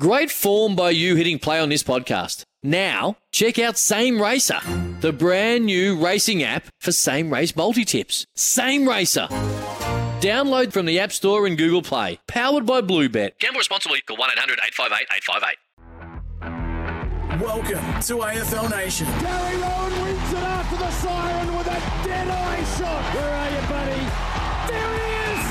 Great form by you hitting play on this podcast. Now, check out Same Racer, the brand new racing app for same race multi-tips. Same Racer. Download from the App Store and Google Play. Powered by Bluebet. Gamble responsibly. Call 1-800-858-858. Welcome to AFL Nation. Gary Owen wins it after the siren with a dead-eye shot. Where are you, buddy? There he is!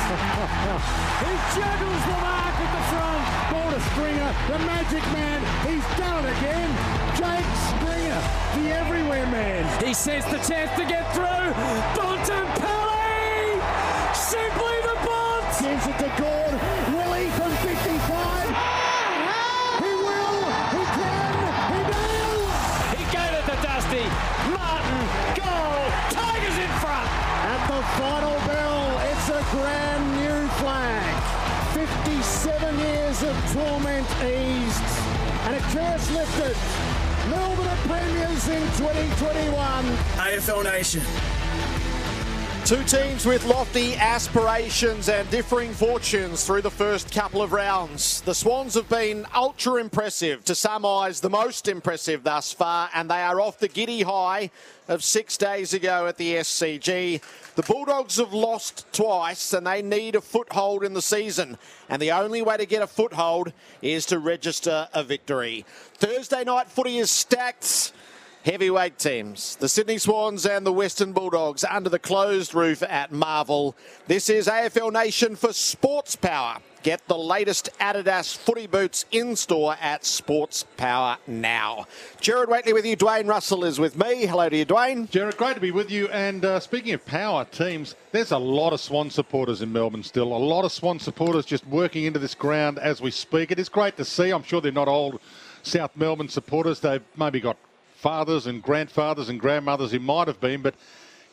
He juggles the mark at the front. Ball to Springer, the magic man. He's done it again. Jake Springer, the everywhere man. He sees the chance to get through. Danton Paley! Simply the bot! Gives it to Gordon. Will he from 55? He will! He can! He will! He gave it to Dusty. Martin, goal! Tigers in front! At the final bell, it's a grand new flag. 57 years of torment eased. And a curse lifted. Melbourne are premiers in 2021. AFL Nation. Two teams with lofty aspirations and differing fortunes through the first couple of rounds. The Swans have been ultra impressive, to some eyes the most impressive thus far, and they are off the giddy high of 6 days ago at the SCG. The Bulldogs have lost twice and they need a foothold in the season. And the only way to get a foothold is to register a victory. Thursday night footy is stacked. Heavyweight teams, the Sydney Swans and the Western Bulldogs, under the closed roof at Marvel. This is AFL Nation for Sports Power. Get the latest Adidas footy boots in store at Sports Power now. Jared Waitley with you. Dwayne Russell is with me. Hello to you, Dwayne. Jared, great to be with you. And speaking of power teams, there's a lot of Swan supporters in Melbourne still. A lot of Swan supporters just working into this ground as we speak. It is great to see. I'm sure they're not old South Melbourne supporters. They've maybe got fathers and grandfathers and grandmothers who might have been, but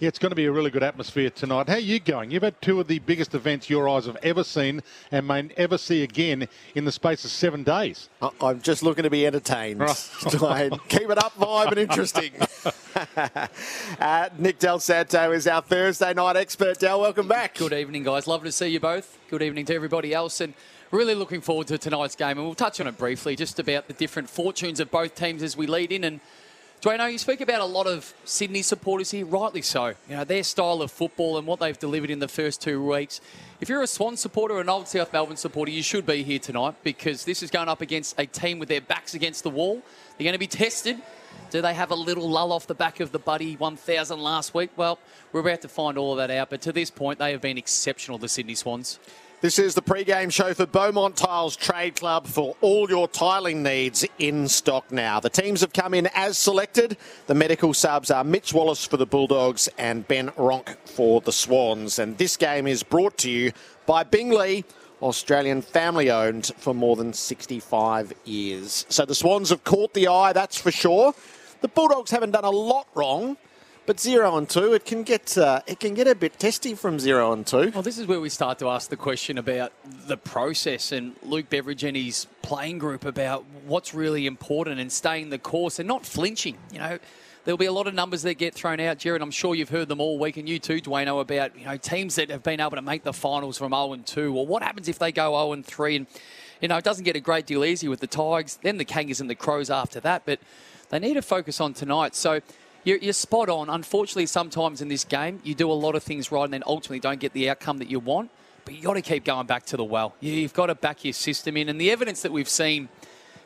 yeah, it's going to be a really good atmosphere tonight. How are you going? You've had two of the biggest events your eyes have ever seen and may ever see again in the space of 7 days. I'm just looking to be entertained, Dwayne. Keep it up, vibe and interesting. Nick Del Santo is our Thursday night expert. Del, welcome back. Good evening, guys. Lovely to see you both. Good evening to everybody else, and really looking forward to tonight's game, and we'll touch on it briefly, just about the different fortunes of both teams as we lead in. And Dwayne, you speak about a lot of Sydney supporters here, rightly so. You know, their style of football and what they've delivered in the first 2 weeks. If you're a Swan supporter or an old South Melbourne supporter, you should be here tonight, because this is going up against a team with their backs against the wall. They're going to be tested. Do they have a little lull off the back of the Buddy 1000 last week? Well, we're about to find all of that out, but to this point, they have been exceptional, the Sydney Swans. This is the pre-game show for Beaumont Tiles Trade Club for all your tiling needs in stock now. The teams have come in as selected. The medical subs are Mitch Wallace for the Bulldogs and Ben Ronk for the Swans. And this game is brought to you by Bingley, Australian family-owned for more than 65 years. So the Swans have caught the eye, that's for sure. The Bulldogs haven't done a lot wrong. But 0 and 2, it can get a bit testy from 0 and 2. Well, this is where we start to ask the question about the process and Luke Beveridge and his playing group about what's really important and staying the course and not flinching. You know, there'll be a lot of numbers that get thrown out, Jared. I'm sure you've heard them all week, and you too, Dwayne, about, you know, teams that have been able to make the finals from 0 and 2, or what happens if they go 0 and 3, and you know it doesn't get a great deal easier with the Tigers, then the Kangas and the Crows after that. But they need to focus on tonight. So you're spot on. Unfortunately, sometimes in this game, you do a lot of things right and then ultimately don't get the outcome that you want. But you've got to keep going back to the well. You've got to back your system in. And the evidence that we've seen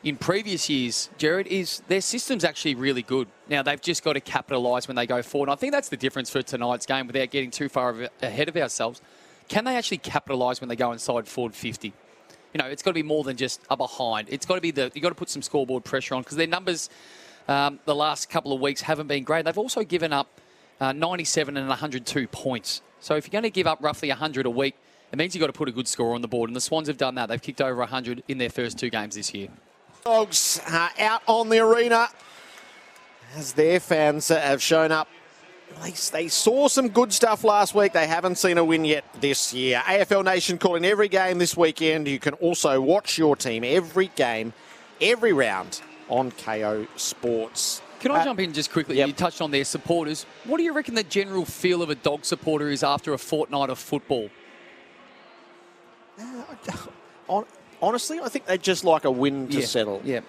in previous years, Jared, is their system's actually really good. Now, they've just got to capitalise when they go forward. And I think that's the difference for tonight's game, without getting too far ahead of ourselves. Can they actually capitalise when they go inside forward 50? You know, it's got to be more than just a behind. It's got to be you've got to put some scoreboard pressure on, because their numbers the last couple of weeks haven't been great. They've also given up 97 and 102 points. So if you're going to give up roughly 100 a week, it means you've got to put a good score on the board. And the Swans have done that. They've kicked over 100 in their first two games this year. Dogs are out on the arena as their fans have shown up. They saw some good stuff last week. They haven't seen a win yet this year. AFL Nation calling every game this weekend. You can also watch your team every game, every round, on KO Sports. Can I jump in just quickly? Yep. You touched on their supporters. What do you reckon the general feel of a dog supporter is after a fortnight of football? honestly, I think they just like a win to settle. Yeah.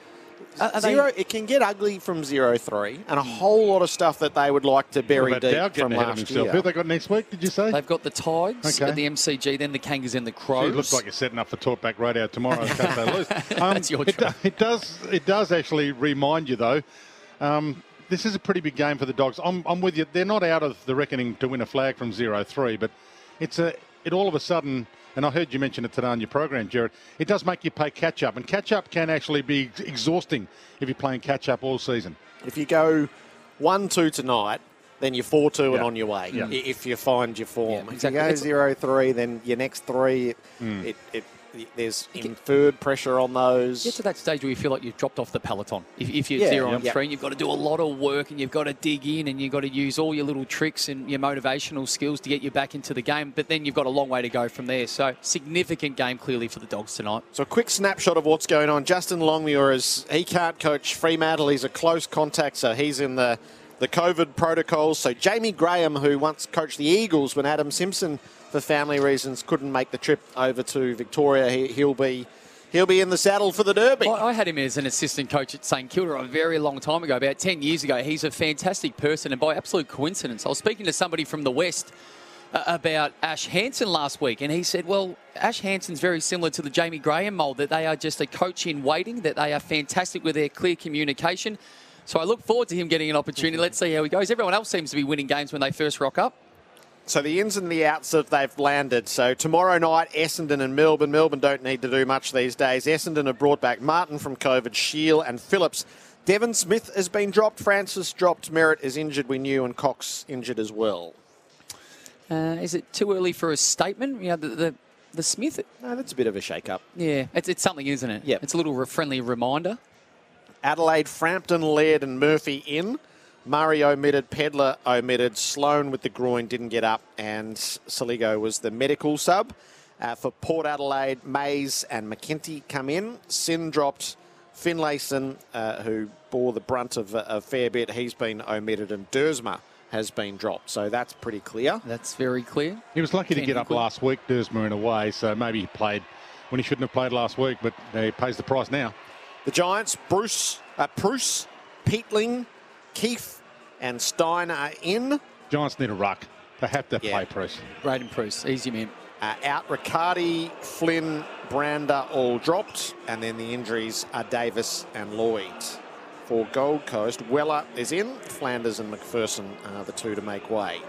It can get ugly from 0-3 and a whole lot of stuff that they would like to bury deep from last year. Who have they got next week, did you say? They've got the Tigers at the MCG, then the Kangas and the Crows. It looks like you're setting up for Talkback Radio tomorrow. That's your job. It does actually remind you, though, this is a pretty big game for the Dogs. I'm with you. They're not out of the reckoning to win a flag from 0-3, but it all of a sudden... And I heard you mention it today on your program, Jared. It does make you play catch-up, and catch-up can actually be exhausting if you're playing catch-up all season. If you go 1-2 tonight, then you're 4-2 and on your way, if you find your form. Exactly. If you go 0-3, then your next three, there's inferred pressure on those. Get to that stage where you feel like you've dropped off the peloton. If you're 0-3, you've got to do a lot of work and you've got to dig in and you've got to use all your little tricks and your motivational skills to get you back into the game. But then you've got a long way to go from there. So significant game clearly for the Dogs tonight. So a quick snapshot of what's going on. Justin Longmuir, he can't coach Fremantle. He's a close contact, so he's in the COVID protocols. So Jamie Graham, who once coached the Eagles when Adam Simpson for family reasons couldn't make the trip over to Victoria, he'll be in the saddle for the Derby. I had him as an assistant coach at St Kilda a very long time ago, about 10 years ago. He's a fantastic person, and by absolute coincidence, I was speaking to somebody from the West about Ash Hanson last week, and he said, well, Ash Hanson's very similar to the Jamie Graham mould, that they are just a coach in waiting, that they are fantastic with their clear communication. So I look forward to him getting an opportunity. Let's see how he goes. Everyone else seems to be winning games when they first rock up. So the ins and the outs that they've landed. So tomorrow night, Essendon and Melbourne. Melbourne don't need to do much these days. Essendon have brought back Martin from COVID, Sheil and Phillips. Devon Smith has been dropped. Francis dropped. Merritt is injured, we knew, and Cox injured as well. Is it too early for a statement? You know, the Smith... No, that's a bit of a shake-up. Yeah, it's something, isn't it? Yeah. It's a little friendly reminder. Adelaide, Frampton, Laird and Murphy in. Murray omitted, Pedler omitted, Sloan with the groin didn't get up, and Saligo was the medical sub. For Port Adelaide, Mays and McKenty come in. Sin dropped, Finlayson, who bore the brunt of a fair bit, he's been omitted, and Dersma has been dropped. So that's pretty clear. That's very clear. He was lucky to get up last week, Dersma, in a way, so maybe he played when he shouldn't have played last week, but he pays the price now. The Giants, Bruce, Peatling, Keefe and Stein are in. Giants need a ruck. They have to play Bruce. Braden Bruce, easy man. Out Riccardi, Flynn, Brander all dropped. And then the injuries are Davis and Lloyd. For Gold Coast, Weller is in. Flanders and McPherson are the two to make way.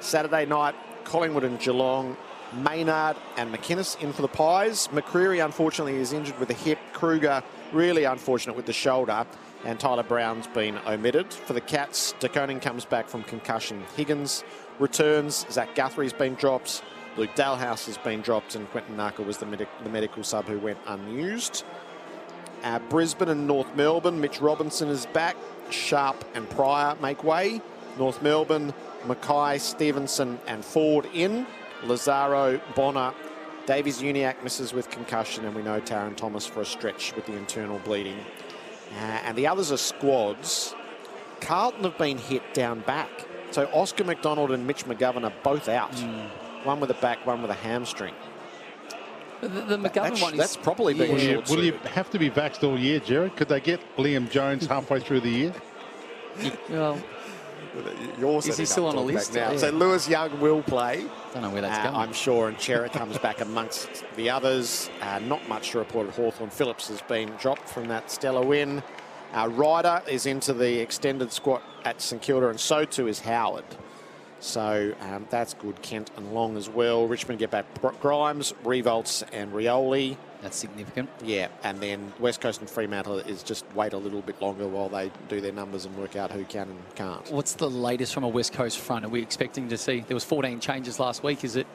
Saturday night, Collingwood and Geelong, Maynard and McInnes in for the Pies. McCreary, unfortunately, is injured with a hip. Kruger, really unfortunate with the shoulder. And Tyler Brown's been omitted. For the Cats, De Koning comes back from concussion. Higgins returns. Zach Guthrie's been dropped. Luke Dalhouse has been dropped. And Quentin Narker was the medical sub who went unused. Brisbane and North Melbourne. Mitch Robinson is back. Sharp and Pryor make way. North Melbourne, Mackay, Stevenson and Ford in. Lazaro, Bonner, Davies Uniacke misses with concussion. And we know Taron Thomas for a stretch with the internal bleeding. And the others are squads. Carlton have been hit down back. So Oscar McDonald and Mitch McGovern are both out. One with a back, one with a hamstring. The McGovern one is... That's probably been short. Will you have to be vaxxed all year, Jared? Could they get Liam Jones halfway through the year? Well, is he still on a list? Yeah. So Lewis Young will play. Don't know where that's going. I'm sure, and Chera comes back amongst the others. Not much to report at Hawthorn. Phillips has been dropped from that stellar win. Ryder is into the extended squad at St Kilda, and so too is Howard. So that's good. Kent and Long as well. Richmond get back Grimes, Revolts and Rioli. That's significant. Yeah, and then West Coast and Fremantle is just wait a little bit longer while they do their numbers and work out who can and can't. What's the latest from a West Coast front? Are we expecting to see? There was 14 changes last week. Is it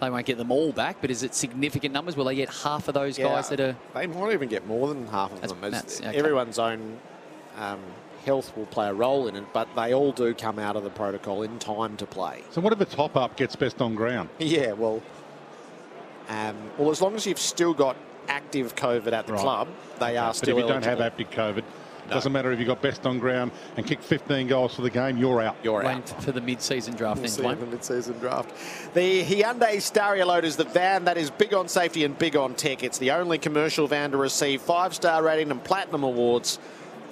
they won't get them all back, but is it significant numbers? Will they get half of those guys that are... They might even get more than half of them. Everyone's own health will play a role in it, but they all do come out of the protocol in time to play. So what if a top-up gets best on ground? Yeah, well... well, as long as you've still got active COVID at the club, they are still eligible. If you don't have active COVID, No. Doesn't matter if you got best on ground and kick 15 goals for the game, you're out. You're out. For the mid-season draft. We'll see the mid-season draft. The Hyundai Stario Load is the van that is big on safety and big on tech. It's the only commercial van to receive 5-star rating and platinum awards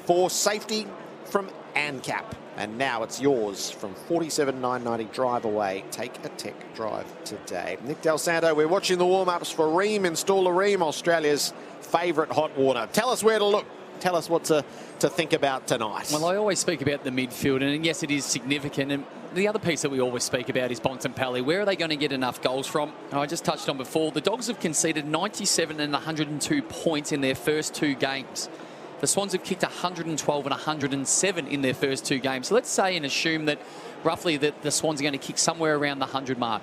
for safety from ANCAP. And now it's yours from $47,990. Drive away. Take a tech drive today. Nick Del Santo, we're watching the warm-ups for Rheem Installer Rheem, Australia's favourite hot water. Tell us where to look. Tell us what to think about tonight. Well, I always speak about the midfield, and yes, it is significant. And the other piece that we always speak about is Danton Paley. Where are they going to get enough goals from? I just touched on before. The Dogs have conceded 97 and 102 points in their first two games. The Swans have kicked 112 and 107 in their first two games. So let's say and assume that roughly that the Swans are going to kick somewhere around the 100 mark.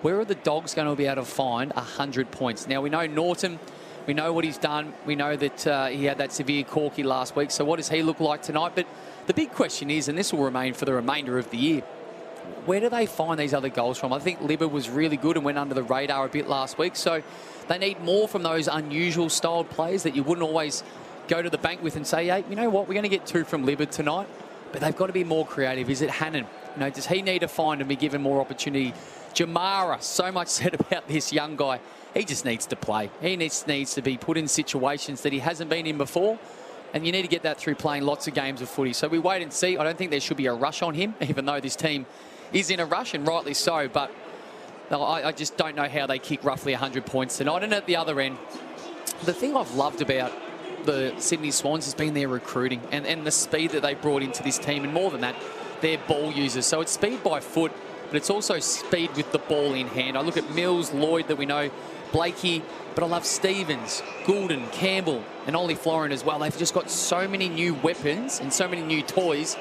Where are the Dogs going to be able to find 100 points? Now, we know Norton, we know what he's done. We know that he had that severe corky last week. So what does he look like tonight? But the big question is, and this will remain for the remainder of the year, where do they find these other goals from? I think Libba was really good and went under the radar a bit last week. So they need more from those unusual styled players that you wouldn't always go to the bank with and say, hey, you know what, we're going to get two from Libba tonight, but they've got to be more creative. Is it Hannon? You know, does he need to find and be given more opportunity? Jamara, so much said about this young guy. He just needs to play. He needs to be put in situations that he hasn't been in before, and you need to get that through playing lots of games of footy. So we wait and see. I don't think there should be a rush on him, even though this team is in a rush, and rightly so, but I just don't know how they kick roughly 100 points tonight. And at the other end, the thing I've loved about the Sydney Swans has been their recruiting and the speed that they brought into this team, and more than that, their ball users. So it's speed by foot, but it's also speed with the ball in hand. I look at Mills, Lloyd that we know, Blakey, but I love Stevens, Goulden, Campbell and Ollie Florin as well. They've just got so many new weapons and so many new toys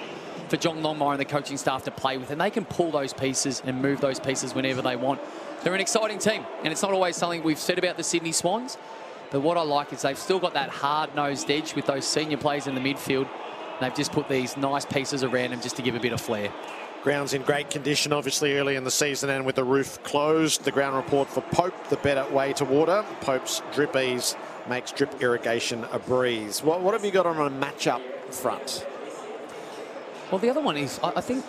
for John Longmire and the coaching staff to play with, and they can pull those pieces and move those pieces whenever they want. They're an exciting team, and it's not always something we've said about the Sydney Swans. But what I like is they've still got that hard-nosed edge with those senior players in the midfield. They've just put these nice pieces around them just to give a bit of flair. Ground's in great condition, obviously, early in the season, and with the roof closed. The ground report for Pope, the better way to water. Pope's drip ease makes drip irrigation a breeze. What have you got on a match-up front? Well, the other one is, I think,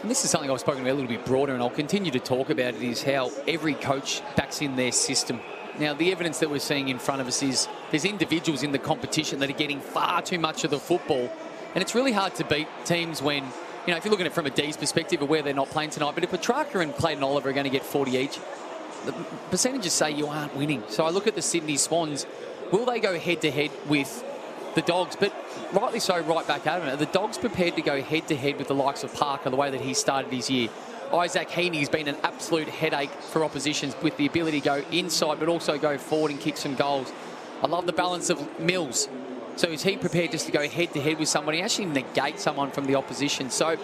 and this is something I've spoken about a little bit broader, and I'll continue to talk about it, is how every coach backs in their system. Now, the evidence that we're seeing in front of us is there's individuals in the competition that are getting far too much of the football. And it's really hard to beat teams when, you know, if you're looking at it from a D's perspective of where they're not playing tonight, but if Petrarca and Clayton Oliver are going to get 40 each, the percentages say you aren't winning. So I look at the Sydney Swans. Will they go head-to-head with the Dogs? But rightly so, right back at it. Are the Dogs prepared to go head-to-head with the likes of Parker, the way that he started his year? Isaac Heaney has been an absolute headache for oppositions with the ability to go inside but also go forward and kick some goals. I love the balance of Mills. So is he prepared just to go head-to-head with somebody, actually negate someone from the opposition? So,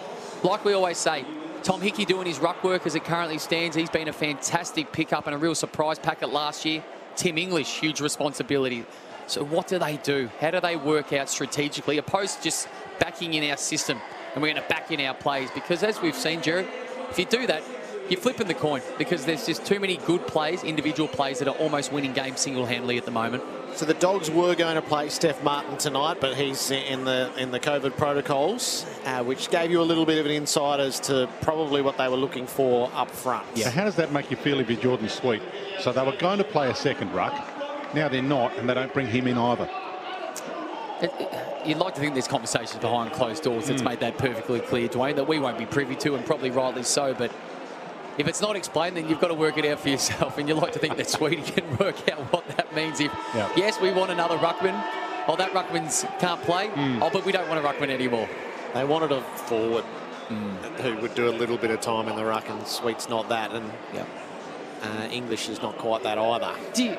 like we always say, Tom Hickey doing his ruck work as it currently stands. He's been a fantastic pickup and a real surprise packet last year. Tim English, huge responsibility. So what do they do? How do they work out strategically opposed to just backing in our system? And we're going to back in our plays because, as we've seen, Jared, if you do that, you're flipping the coin because there's just too many good plays, individual plays that are almost winning games single-handedly at the moment. So the Dogs were going to play Steph Martin tonight, but he's in the COVID protocols, which gave you a little bit of an insight as to probably what they were looking for up front. Yeah. So how does that make you feel if you're Jordan Sweet? So they were going to play a second ruck. Now they're not, and they don't bring him in either. You'd like to think there's conversations behind closed doors that's made that perfectly clear, Dwayne, that we won't be privy to, and probably rightly so. But if it's not explained, then you've got to work it out for yourself, and you like to think that Sweetie can work out what that means. If, yes, we want another ruckman. Oh, that ruckman's can't play. Oh, but we don't want a ruckman anymore. They wanted a forward who would do a little bit of time in the ruck, and Sweet's not that, and English is not quite that either. Do you,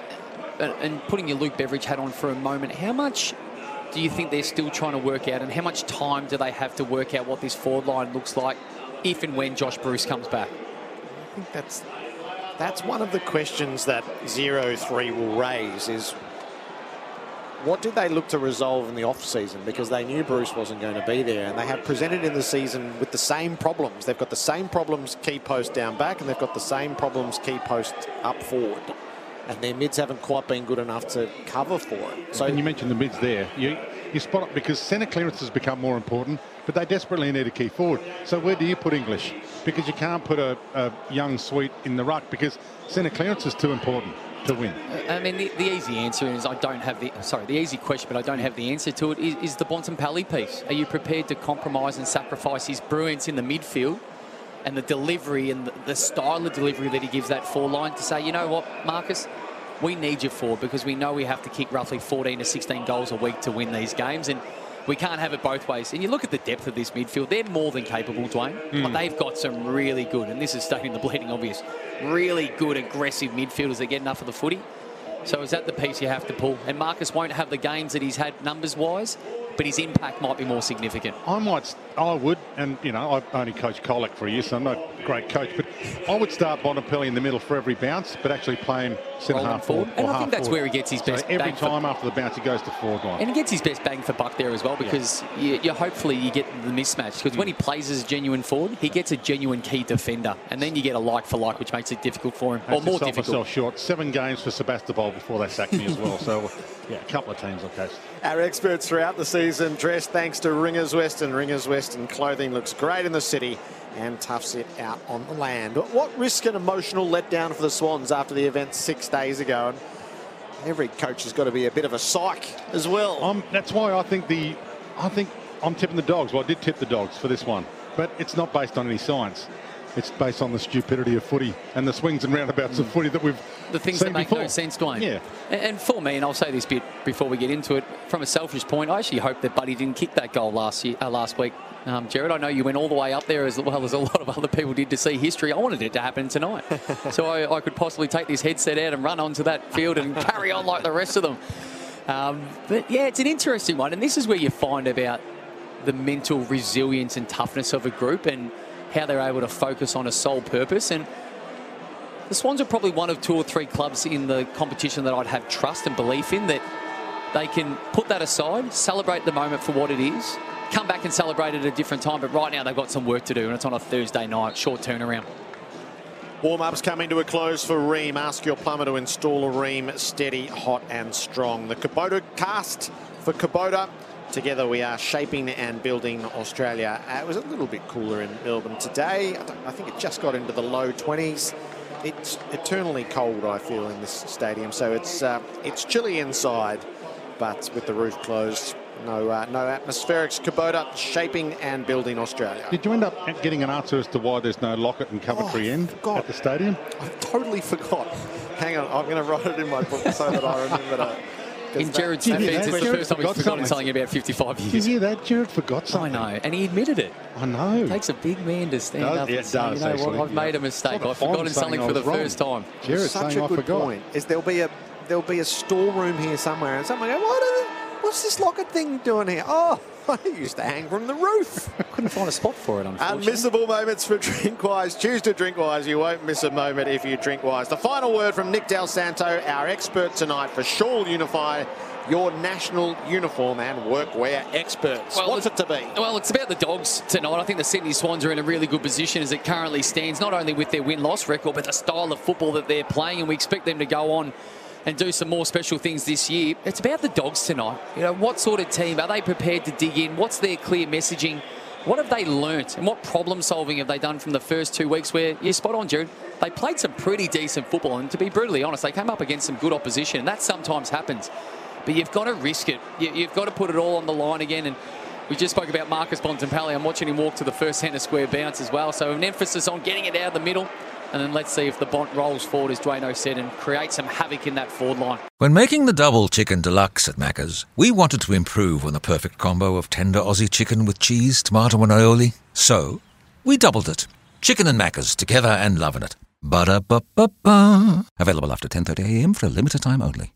and putting your Luke Beveridge hat on for a moment, how much do you think they're still trying to work out, and how much time do they have to work out what this forward line looks like if and when Josh Bruce comes back? I think that's one of the questions that 0-3 will raise is what did they look to resolve in the off-season, because they knew Bruce wasn't going to be there, and they have presented in the season with the same problems. They've got the same problems key post down back, and they've got the same problems key post up forward. and their mids haven't quite been good enough to cover for it. So, and you mentioned the mids there. You spot up because centre clearance has become more important, but they desperately need a key forward. So where do you put English? Because you can't put a young sweet in the ruck because centre clearance is too important to win. I mean, the easy answer is I don't have the... Sorry, the easy question, but I don't have the answer to it, is the Danton Paley piece. Are you prepared to compromise and sacrifice his brilliance in the midfield and the delivery and the style of delivery that he gives that four line to say, you know what, Marcus, we need you forward because we know we have to kick roughly 14 to 16 goals a week to win these games, and we can't have it both ways. And you look at the depth of this midfield, they're more than capable, Dwayne. But they've got some really good, and this is stating the bleeding obvious, really good aggressive midfielders that get enough of the footy. So is that the piece you have to pull? And Marcus won't have the games that he's had numbers-wise, but his impact might be more significant. I would, and you know, I've only coached Colac for a year, so I'm not a great coach, but I would start Bonapelli in the middle for every bounce, but actually play him centre-half forward. And I think that's where he gets his best bang. Every time after the bounce, he goes to forward line. And he gets his best bang for buck there as well, because hopefully you get the mismatch, because when he plays as a genuine forward, he gets a genuine key defender, and then you get a like-for-like, which makes it difficult for him, or more difficult. Myself short. 7 games for Sebastopol before they sacked me as well, so yeah, a couple of teams I'll coach. Our experts throughout the season dressed thanks to Ringers West, and Ringers West and clothing looks great in the city and toughs it out on the land. But what risk and emotional letdown for the Swans after the event 6 days ago? And every coach has got to be a bit of a psych as well. That's why I think I'm tipping the Dogs. Well, I did tip the Dogs for this one, but it's not based on any science. It's based on the stupidity of footy and the swings and roundabouts of footy that we've seen. The things that make no sense, Dwayne. Yeah. And for me, and I'll say this bit before we get into it, from a selfish point, I actually hope that Buddy didn't kick that goal last week. Jared, I know you went all the way up there as well as a lot of other people did to see history. I wanted it to happen tonight. So I could possibly take this headset out and run onto that field and carry on like the rest of them. But, yeah, it's an interesting one. And this is where you find about the mental resilience and toughness of a group and how they're able to focus on a sole purpose. And the Swans are probably one of 2 or 3 clubs in the competition that I'd have trust and belief in, that they can put that aside, celebrate the moment for what it is, come back and celebrate it at a different time. But right now they've got some work to do, and it's on a Thursday night, short turnaround. Warm-ups coming to a close for Ream. Ask your plumber to install a Ream steady, hot and strong. The Kubota cast for Kubota. Together we are shaping and building Australia. It was a little bit cooler in Melbourne today. I think it just got into the low 20s. It's eternally cold, I feel, in this stadium. So it's chilly inside, but with the roof closed, no atmospherics. Kubota, shaping and building Australia. Did you end up getting an answer as to why there's no Lockett and Coventry end at the stadium? I totally forgot. Hang on, I'm going to write it in my book so that I remember that. In Jared's defense, it's the first time he's forgotten something in about 55 years. Did you hear that? Jared forgot something. I know, and he admitted it. I know. It takes a big man to stand up and say, you know what, I've made a mistake. I've forgotten something for the first time. Jared's such a good point. Is there'll be a storeroom here somewhere, and someone will go, what's this Lockett thing doing here? Oh, I used to hang from the roof. Couldn't find a spot for it, unfortunately. Unmissable moments for DrinkWise. Choose to drink wise. You won't miss a moment if you drink wise. The final word from Nick Del Santo, our expert tonight for Shawl Unify, your national uniform and workwear experts. Well, what's it to be? Well, it's about the Dogs tonight. I think the Sydney Swans are in a really good position as it currently stands, not only with their win-loss record, but the style of football that they're playing, and we expect them to go on and do some more special things this year. It's about the Dogs tonight. You know, what sort of team? Are they prepared to dig in? What's their clear messaging? What have they learnt? And what problem solving have they done from the first 2 weeks where, you're spot on, Jared, they played some pretty decent football. And to be brutally honest, they came up against some good opposition. And that sometimes happens. But you've got to risk it. You've got to put it all on the line again. And we just spoke about Marcus Bontempelli. I'm watching him walk to the first centre square bounce as well. So an emphasis on getting it out of the middle. And then let's see if the Bont rolls forward, as Dwayno said, and create some havoc in that forward line. When making the double chicken deluxe at Macca's, we wanted to improve on the perfect combo of tender Aussie chicken with cheese, tomato and aioli. So, we doubled it. Chicken and Macca's, together and loving it. Ba-da-ba-ba-ba. Available after 10:30am for a limited time only.